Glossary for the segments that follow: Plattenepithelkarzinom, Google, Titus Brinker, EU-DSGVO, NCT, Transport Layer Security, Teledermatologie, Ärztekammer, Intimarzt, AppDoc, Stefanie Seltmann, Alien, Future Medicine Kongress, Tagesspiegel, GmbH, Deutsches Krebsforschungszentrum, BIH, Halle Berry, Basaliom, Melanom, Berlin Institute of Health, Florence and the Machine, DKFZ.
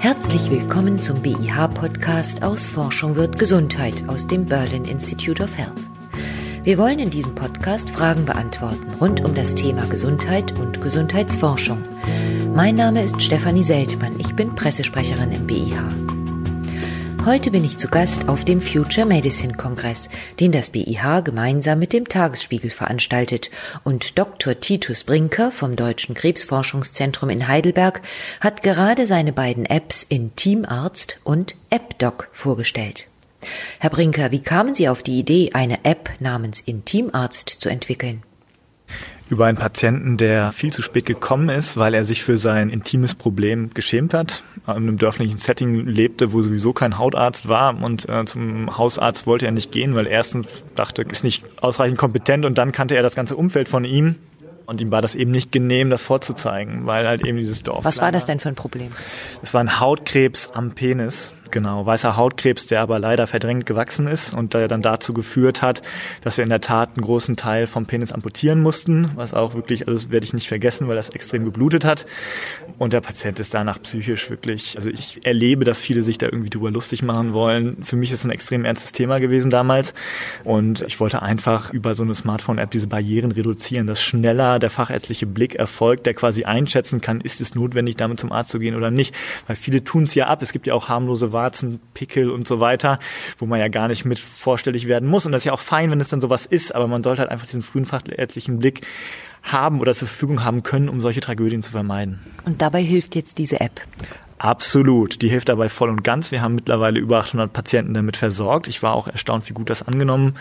Herzlich willkommen zum BIH-Podcast aus Forschung wird Gesundheit aus dem Berlin Institute of Health. Wir wollen in diesem Podcast Fragen beantworten rund um das Thema Gesundheit und Gesundheitsforschung. Mein Name ist Stefanie Seltmann, ich bin Pressesprecherin im BIH. Heute bin ich zu Gast auf dem Future Medicine Kongress, den das BIH gemeinsam mit dem Tagesspiegel veranstaltet, und Dr. Titus Brinker vom Deutschen Krebsforschungszentrum in Heidelberg hat gerade seine beiden Apps Intimarzt und AppDoc vorgestellt. Herr Brinker, wie kamen Sie auf die Idee, eine App namens Intimarzt zu entwickeln? Über einen Patienten, der viel zu spät gekommen ist, weil er sich für sein intimes Problem geschämt hat, in einem dörflichen Setting lebte, wo sowieso kein Hautarzt war, und zum Hausarzt wollte er nicht gehen, weil er erstens dachte, ist nicht ausreichend kompetent, und dann kannte er das ganze Umfeld von ihm. Und ihm war das eben nicht genehm, das vorzuzeigen, weil halt eben dieses Dorf... Was war das denn für ein Problem? Das war ein Hautkrebs am Penis, genau. Weißer Hautkrebs, der aber leider verdrängt gewachsen ist und der dann dazu geführt hat, dass wir in der Tat einen großen Teil vom Penis amputieren mussten, was auch wirklich, also das werde ich nicht vergessen, weil das extrem geblutet hat. Und der Patient ist danach psychisch wirklich, also ich erlebe, dass viele sich da irgendwie drüber lustig machen wollen. Für mich ist es ein extrem ernstes Thema gewesen damals, und ich wollte einfach über so eine Smartphone-App diese Barrieren reduzieren, dass schneller der fachärztliche Blick erfolgt, der quasi einschätzen kann, ist es notwendig, damit zum Arzt zu gehen oder nicht. Weil viele tun es ja ab. Es gibt ja auch harmlose Warzen, Pickel und so weiter, wo man ja gar nicht mit vorstellig werden muss. Und das ist ja auch fein, wenn es dann sowas ist. Aber man sollte halt einfach diesen frühen fachärztlichen Blick haben oder zur Verfügung haben können, um solche Tragödien zu vermeiden. Und dabei hilft jetzt diese App? Absolut. Die hilft dabei voll und ganz. Wir haben mittlerweile über 800 Patienten damit versorgt. Ich war auch erstaunt, wie gut das angenommen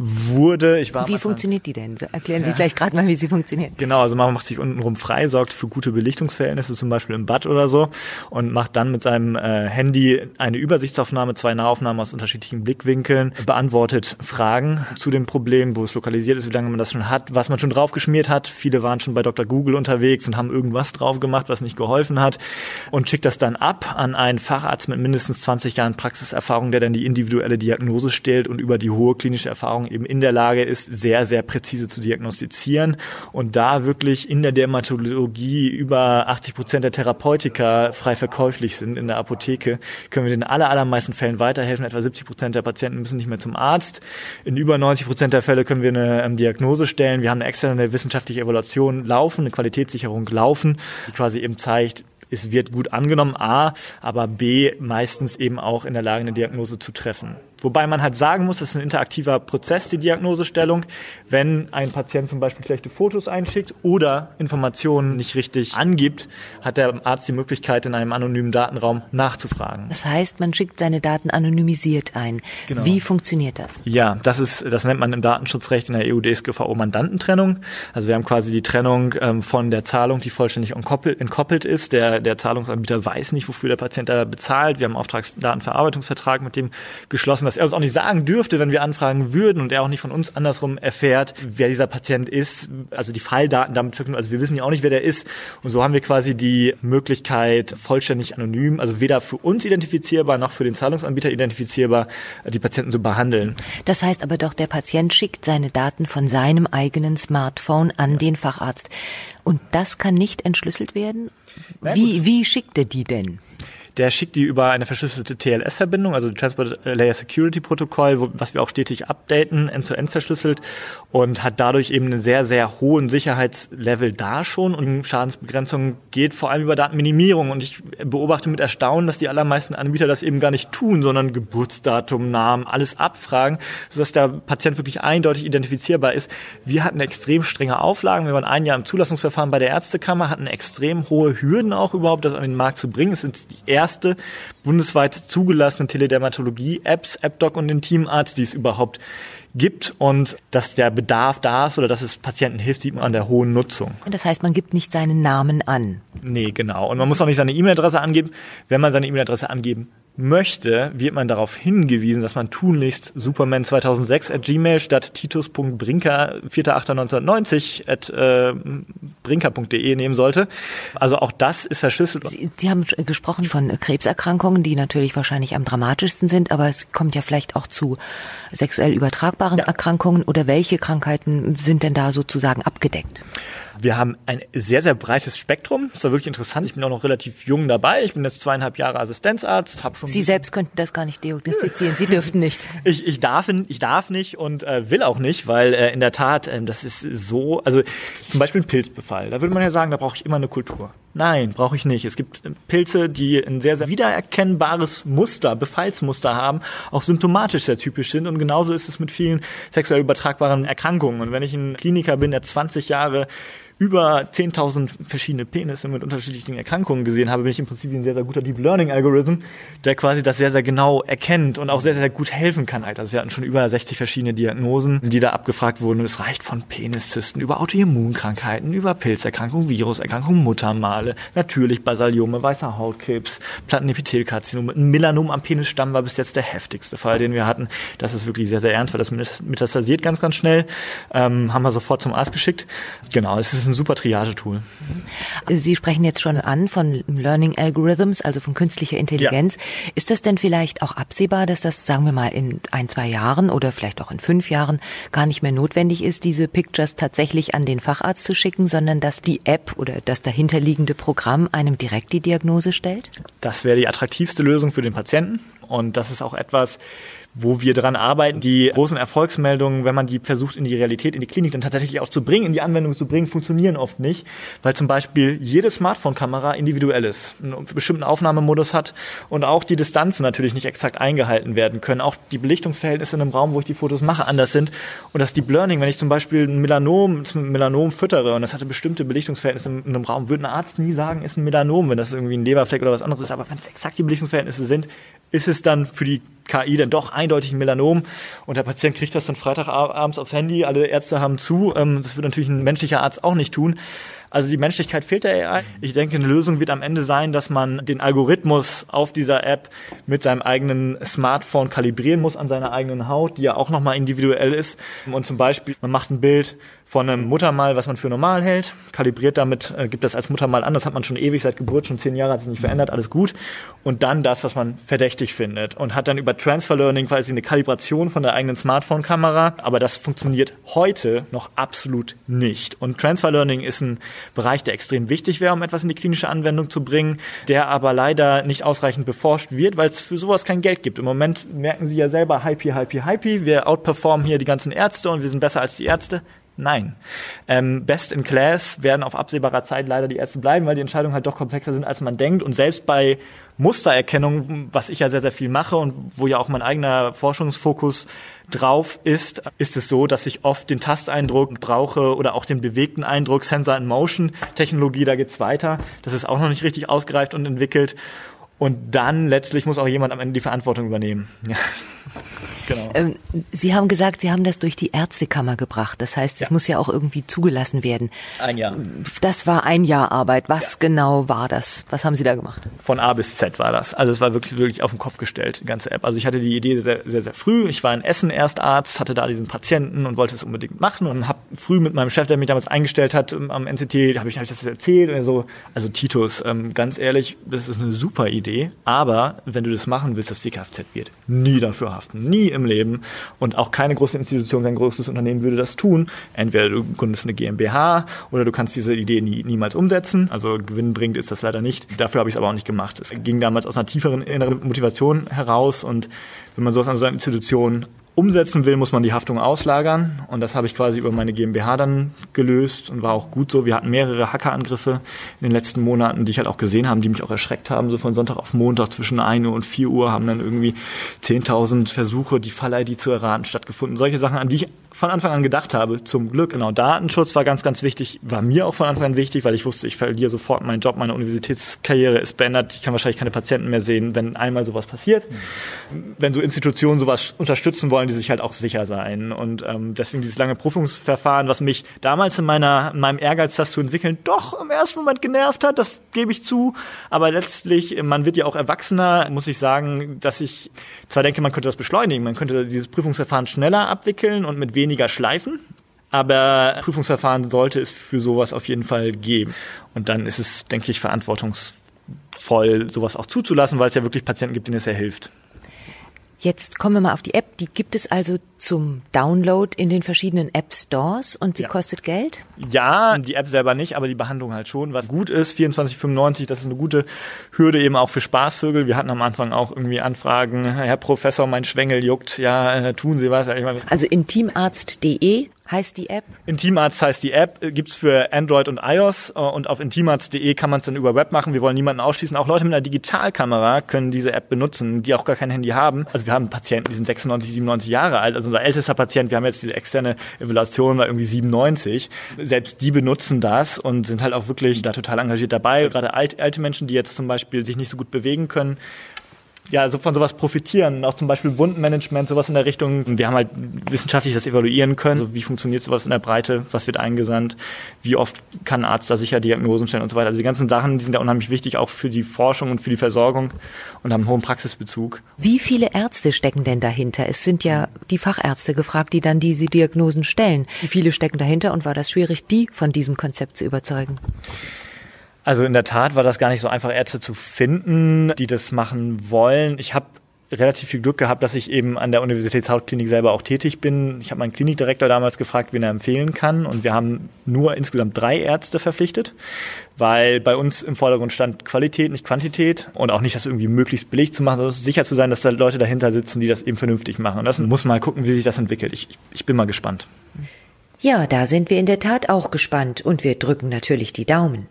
wurde. Wie funktioniert die denn? Erklären Sie vielleicht gerade mal, wie sie funktioniert. Genau, also man macht sich untenrum frei, sorgt für gute Belichtungsverhältnisse, zum Beispiel im Bad oder so, und macht dann mit seinem Handy eine Übersichtsaufnahme, 2 Nahaufnahmen aus unterschiedlichen Blickwinkeln, beantwortet Fragen zu dem Problem, wo es lokalisiert ist, wie lange man das schon hat, was man schon draufgeschmiert hat. Viele waren schon bei Dr. Google unterwegs und haben irgendwas drauf gemacht, was nicht geholfen hat, und schickt das dann ab an einen Facharzt mit mindestens 20 Jahren Praxiserfahrung, der dann die individuelle Diagnose stellt und über die hohe klinische Erfahrung eben in der Lage ist, sehr, sehr präzise zu diagnostizieren und da wirklich in der Dermatologie über 80% der Therapeutika frei verkäuflich sind in der Apotheke, können wir in den allermeisten Fällen weiterhelfen. Etwa 70% der Patienten müssen nicht mehr zum Arzt. In über 90% der Fälle können wir eine Diagnose stellen. Wir haben eine externe wissenschaftliche Evaluation laufen, eine Qualitätssicherung laufen, die quasi eben zeigt, es wird gut angenommen, A, aber B, meistens eben auch in der Lage, eine Diagnose zu treffen. Wobei man halt sagen muss, das ist ein interaktiver Prozess, die Diagnosestellung. Wenn ein Patient zum Beispiel schlechte Fotos einschickt oder Informationen nicht richtig angibt, hat der Arzt die Möglichkeit, in einem anonymen Datenraum nachzufragen. Das heißt, man schickt seine Daten anonymisiert ein. Genau. Wie funktioniert das? Ja, das nennt man im Datenschutzrecht in der EU-DSGVO Mandantentrennung. Also wir haben quasi die Trennung von der Zahlung, die vollständig entkoppelt ist. Der Zahlungsanbieter weiß nicht, wofür der Patient da bezahlt. Wir haben einen Auftragsdatenverarbeitungsvertrag mit dem geschlossen, dass er uns auch nicht sagen dürfte, wenn wir anfragen würden, und er auch nicht von uns andersrum erfährt, wer dieser Patient ist, also die Falldaten damit verknüpfen. Also wir wissen ja auch nicht, wer der ist. Und so haben wir quasi die Möglichkeit, vollständig anonym, also weder für uns identifizierbar noch für den Zahlungsanbieter identifizierbar, die Patienten zu behandeln. Das heißt aber doch, der Patient schickt seine Daten von seinem eigenen Smartphone an den Facharzt. Und das kann nicht entschlüsselt werden? Wie schickt er die denn? Der schickt die über eine verschlüsselte TLS-Verbindung, also Transport Layer Security Protokoll, was wir auch stetig updaten, end-to-end verschlüsselt, und hat dadurch eben einen sehr, sehr hohen Sicherheitslevel da schon, und Schadensbegrenzung geht vor allem über Datenminimierung, und ich beobachte mit Erstaunen, dass die allermeisten Anbieter das eben gar nicht tun, sondern Geburtsdatum, Namen, alles abfragen, sodass der Patient wirklich eindeutig identifizierbar ist. Wir hatten extrem strenge Auflagen, wir waren ein Jahr im Zulassungsverfahren bei der Ärztekammer, hatten extrem hohe Hürden auch überhaupt, das an den Markt zu bringen. Es sind die erste bundesweit zugelassene Teledermatologie-Apps, AppDoc und Intimarzt, die es überhaupt gibt, und dass der Bedarf da ist oder dass es Patienten hilft, sieht man an der hohen Nutzung. Das heißt, man gibt nicht seinen Namen an? Nee, genau. Und man muss auch nicht seine E-Mail-Adresse angeben. Wenn man seine E-Mail-Adresse angeben möchte, wird man darauf hingewiesen, dass man tunlichst superman2006@gmail statt titus.brinker4.8.1990@brinker.de nehmen sollte. Also auch das ist verschlüsselt. Sie haben gesprochen von Krebserkrankungen, die natürlich wahrscheinlich am dramatischsten sind, aber es kommt ja vielleicht auch zu sexuell übertragbaren Erkrankungen. Oder welche Krankheiten sind denn da sozusagen abgedeckt? Wir haben ein sehr, sehr breites Spektrum. Das war wirklich interessant. Ich bin auch noch relativ jung dabei. Ich bin jetzt 2,5 Jahre Assistenzarzt. Hab schon Sie selbst könnten das gar nicht diagnostizieren. Sie dürften nicht. Ich darf nicht und will auch nicht, weil in der Tat, das ist so, also zum Beispiel ein Pilzbefall. Da würde man ja sagen, da brauche ich immer eine Kultur. Nein, brauche ich nicht. Es gibt Pilze, die ein sehr, sehr wiedererkennbares Muster, Befallsmuster haben, auch symptomatisch sehr typisch sind. Und genauso ist es mit vielen sexuell übertragbaren Erkrankungen. Und wenn ich ein Kliniker bin, der 20 Jahre über 10.000 verschiedene Penisse mit unterschiedlichen Erkrankungen gesehen habe, bin ich im Prinzip ein sehr, sehr guter Deep-Learning-Algorithm, der quasi das sehr, sehr genau erkennt und auch sehr, sehr gut helfen kann. Also wir hatten schon über 60 verschiedene Diagnosen, die da abgefragt wurden. Und es reicht von Peniszysten über Autoimmunkrankheiten, über Pilzerkrankungen, Viruserkrankungen, Muttermale, natürlich Basaliome, weißer Hautkrebs, Plattenepithelkarzinom, Melanom am Penisstamm war bis jetzt der heftigste Fall, den wir hatten. Das ist wirklich sehr, sehr ernst, weil das metastasiert ganz, ganz schnell. Haben wir sofort zum Arzt geschickt. Genau, es ist ein super Triage-Tool. Sie sprechen jetzt schon an von Learning Algorithms, also von künstlicher Intelligenz. Ja. Ist das denn vielleicht auch absehbar, dass das, sagen wir mal, in 1-2 Jahren oder vielleicht auch in 5 Jahren gar nicht mehr notwendig ist, diese Pictures tatsächlich an den Facharzt zu schicken, sondern dass die App oder das dahinterliegende Programm einem direkt die Diagnose stellt? Das wäre die attraktivste Lösung für den Patienten. Und das ist auch etwas, wo wir dran arbeiten. Die großen Erfolgsmeldungen, wenn man die versucht, in die Realität, in die Klinik dann tatsächlich auch zu bringen, in die Anwendung zu bringen, funktionieren oft nicht, weil zum Beispiel jede Smartphone-Kamera individuell ist, einen bestimmten Aufnahmemodus hat und auch die Distanzen natürlich nicht exakt eingehalten werden können. Auch die Belichtungsverhältnisse in einem Raum, wo ich die Fotos mache, anders sind. Und das Deep Learning, wenn ich zum Beispiel ein Melanom füttere und das hatte bestimmte Belichtungsverhältnisse in einem Raum, würde ein Arzt nie sagen, ist ein Melanom, wenn das irgendwie ein Leberfleck oder was anderes ist. Aber wenn es exakt die Belichtungsverhältnisse sind, ist es dann für die KI dann doch eindeutig ein Melanom und der Patient kriegt das dann Freitagabends aufs Handy, alle Ärzte haben zu, das wird natürlich ein menschlicher Arzt auch nicht tun. Also die Menschlichkeit fehlt der AI. Ich denke, eine Lösung wird am Ende sein, dass man den Algorithmus auf dieser App mit seinem eigenen Smartphone kalibrieren muss an seiner eigenen Haut, die ja auch nochmal individuell ist. Und zum Beispiel, man macht ein Bild von einem Muttermal, was man für normal hält, kalibriert damit, gibt das als Muttermal an, das hat man schon ewig seit Geburt, schon 10 Jahre hat es nicht verändert, alles gut. Und dann das, was man verdächtig findet und hat dann über Transfer Learning quasi eine Kalibration von der eigenen Smartphone-Kamera. Aber das funktioniert heute noch absolut nicht. Und Transfer Learning ist ein Bereich, der extrem wichtig wäre, um etwas in die klinische Anwendung zu bringen, der aber leider nicht ausreichend beforscht wird, weil es für sowas kein Geld gibt. Im Moment merken Sie ja selber, hype, wir outperformen hier die ganzen Ärzte und wir sind besser als die Ärzte. Nein. Best in class werden auf absehbarer Zeit leider die Ärzte bleiben, weil die Entscheidungen halt doch komplexer sind, als man denkt. Und selbst bei Mustererkennung, was ich ja sehr, sehr viel mache und wo ja auch mein eigener Forschungsfokus drauf ist, ist es so, dass ich oft den Tasteindruck brauche oder auch den bewegten Eindruck, Sensor-in-Motion-Technologie, da geht's weiter. Das ist auch noch nicht richtig ausgereift und entwickelt. Und dann letztlich muss auch jemand am Ende die Verantwortung übernehmen. Ja. Genau. Sie haben gesagt, Sie haben das durch die Ärztekammer gebracht. Das heißt, es muss ja auch irgendwie zugelassen werden. 1 Jahr. Das war 1 Jahr Arbeit. Was genau war das? Was haben Sie da gemacht? Von A bis Z war das. Also es war wirklich auf den Kopf gestellt, die ganze App. Also ich hatte die Idee sehr, sehr, sehr früh. Ich war in Essen Erstarzt, hatte da diesen Patienten und wollte es unbedingt machen und habe früh mit meinem Chef, der mich damals eingestellt hat am NCT, habe ich das erzählt. Und er so, also Titus, ganz ehrlich, das ist eine super Idee. Aber wenn du das machen willst, das DKFZ wird nie dafür haften, nie im Leben und auch keine große Institution, kein großes Unternehmen würde das tun. Entweder du gründest eine GmbH oder du kannst diese Idee niemals umsetzen. Also gewinnbringend ist das leider nicht. Dafür habe ich es aber auch nicht gemacht. Es ging damals aus einer tieferen inneren Motivation heraus und wenn man sowas an so einer Institution umsetzen will, muss man die Haftung auslagern und das habe ich quasi über meine GmbH dann gelöst und war auch gut so. Wir hatten mehrere Hackerangriffe in den letzten Monaten, die ich halt auch gesehen habe, die mich auch erschreckt haben. So von Sonntag auf Montag zwischen 1 Uhr und 4 Uhr haben dann irgendwie 10.000 Versuche, die Fall-ID zu erraten, stattgefunden. Solche Sachen, an die ich von Anfang an gedacht habe, zum Glück. Genau, Datenschutz war ganz, ganz wichtig, war mir auch von Anfang an wichtig, weil ich wusste, ich verliere sofort meinen Job, meine Universitätskarriere ist beendet, ich kann wahrscheinlich keine Patienten mehr sehen, wenn einmal sowas passiert. Wenn so Institutionen sowas unterstützen wollen, die sich halt auch sicher sein. Und deswegen dieses lange Prüfungsverfahren, was mich damals in meinem Ehrgeiz, das zu entwickeln, doch im ersten Moment genervt hat, das gebe ich zu. Aber letztlich, man wird ja auch erwachsener, muss ich sagen, dass ich zwar denke, man könnte das beschleunigen, man könnte dieses Prüfungsverfahren schneller abwickeln und mit weniger Schleifen. Aber Prüfungsverfahren sollte es für sowas auf jeden Fall geben. Und dann ist es, denke ich, verantwortungsvoll, sowas auch zuzulassen, weil es ja wirklich Patienten gibt, denen es ja hilft. Jetzt kommen wir mal auf die App. Die gibt es also zum Download in den verschiedenen App-Stores und sie kostet Geld? Ja, die App selber nicht, aber die Behandlung halt schon. Was gut ist, 24,95, das ist eine gute Hürde eben auch für Spaßvögel. Wir hatten am Anfang auch irgendwie Anfragen, Herr Professor, mein Schwengel juckt, ja, tun Sie was. Also intimarzt.de heißt die App? Intimarzt heißt die App, gibt's für Android und iOS und auf intimarzt.de kann man es dann über Web machen. Wir wollen niemanden ausschließen. Auch Leute mit einer Digitalkamera können diese App benutzen, die auch gar kein Handy haben. Also wir haben Patienten, die sind 96, 97 Jahre alt. Also unser ältester Patient, wir haben jetzt diese externe Evaluation, war irgendwie 97. Selbst die benutzen das und sind halt auch wirklich da total engagiert dabei. Gerade alte Menschen, die jetzt zum Beispiel sich nicht so gut bewegen können, ja, also von sowas profitieren, auch zum Beispiel Wundmanagement, sowas in der Richtung. Wir haben halt wissenschaftlich das evaluieren können, also wie funktioniert sowas in der Breite, was wird eingesandt, wie oft kann ein Arzt da sicher Diagnosen stellen und so weiter. Also die ganzen Sachen, die sind ja unheimlich wichtig, auch für die Forschung und für die Versorgung und haben einen hohen Praxisbezug. Wie viele Ärzte stecken denn dahinter? Es sind ja die Fachärzte gefragt, die dann diese Diagnosen stellen. Wie viele stecken dahinter und war das schwierig, die von diesem Konzept zu überzeugen? Also in der Tat war das gar nicht so einfach, Ärzte zu finden, die das machen wollen. Ich habe relativ viel Glück gehabt, dass ich eben an der Universitätshautklinik selber auch tätig bin. Ich habe meinen Klinikdirektor damals gefragt, wen er empfehlen kann. Und wir haben nur insgesamt 3 Ärzte verpflichtet, weil bei uns im Vordergrund stand Qualität, nicht Quantität. Und auch nicht, das irgendwie möglichst billig zu machen, sondern sicher zu sein, dass da Leute dahinter sitzen, die das eben vernünftig machen. Und das muss mal gucken, wie sich das entwickelt. Ich bin mal gespannt. Ja, da sind wir in der Tat auch gespannt. Und wir drücken natürlich die Daumen.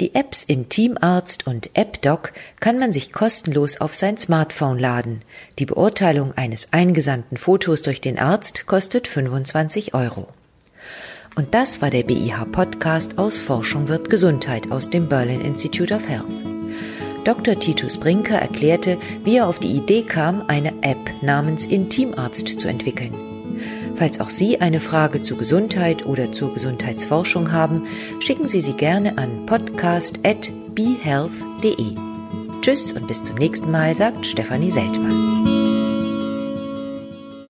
Die Apps Intimarzt und AppDoc kann man sich kostenlos auf sein Smartphone laden. Die Beurteilung eines eingesandten Fotos durch den Arzt kostet 25 €. Und das war der BIH-Podcast aus Forschung wird Gesundheit aus dem Berlin Institute of Health. Dr. Titus Brinker erklärte, wie er auf die Idee kam, eine App namens Intimarzt zu entwickeln. Falls auch Sie eine Frage zu Gesundheit oder zur Gesundheitsforschung haben, schicken Sie sie gerne an podcast@behealth.de. Tschüss und bis zum nächsten Mal, sagt Stefanie Seltmann.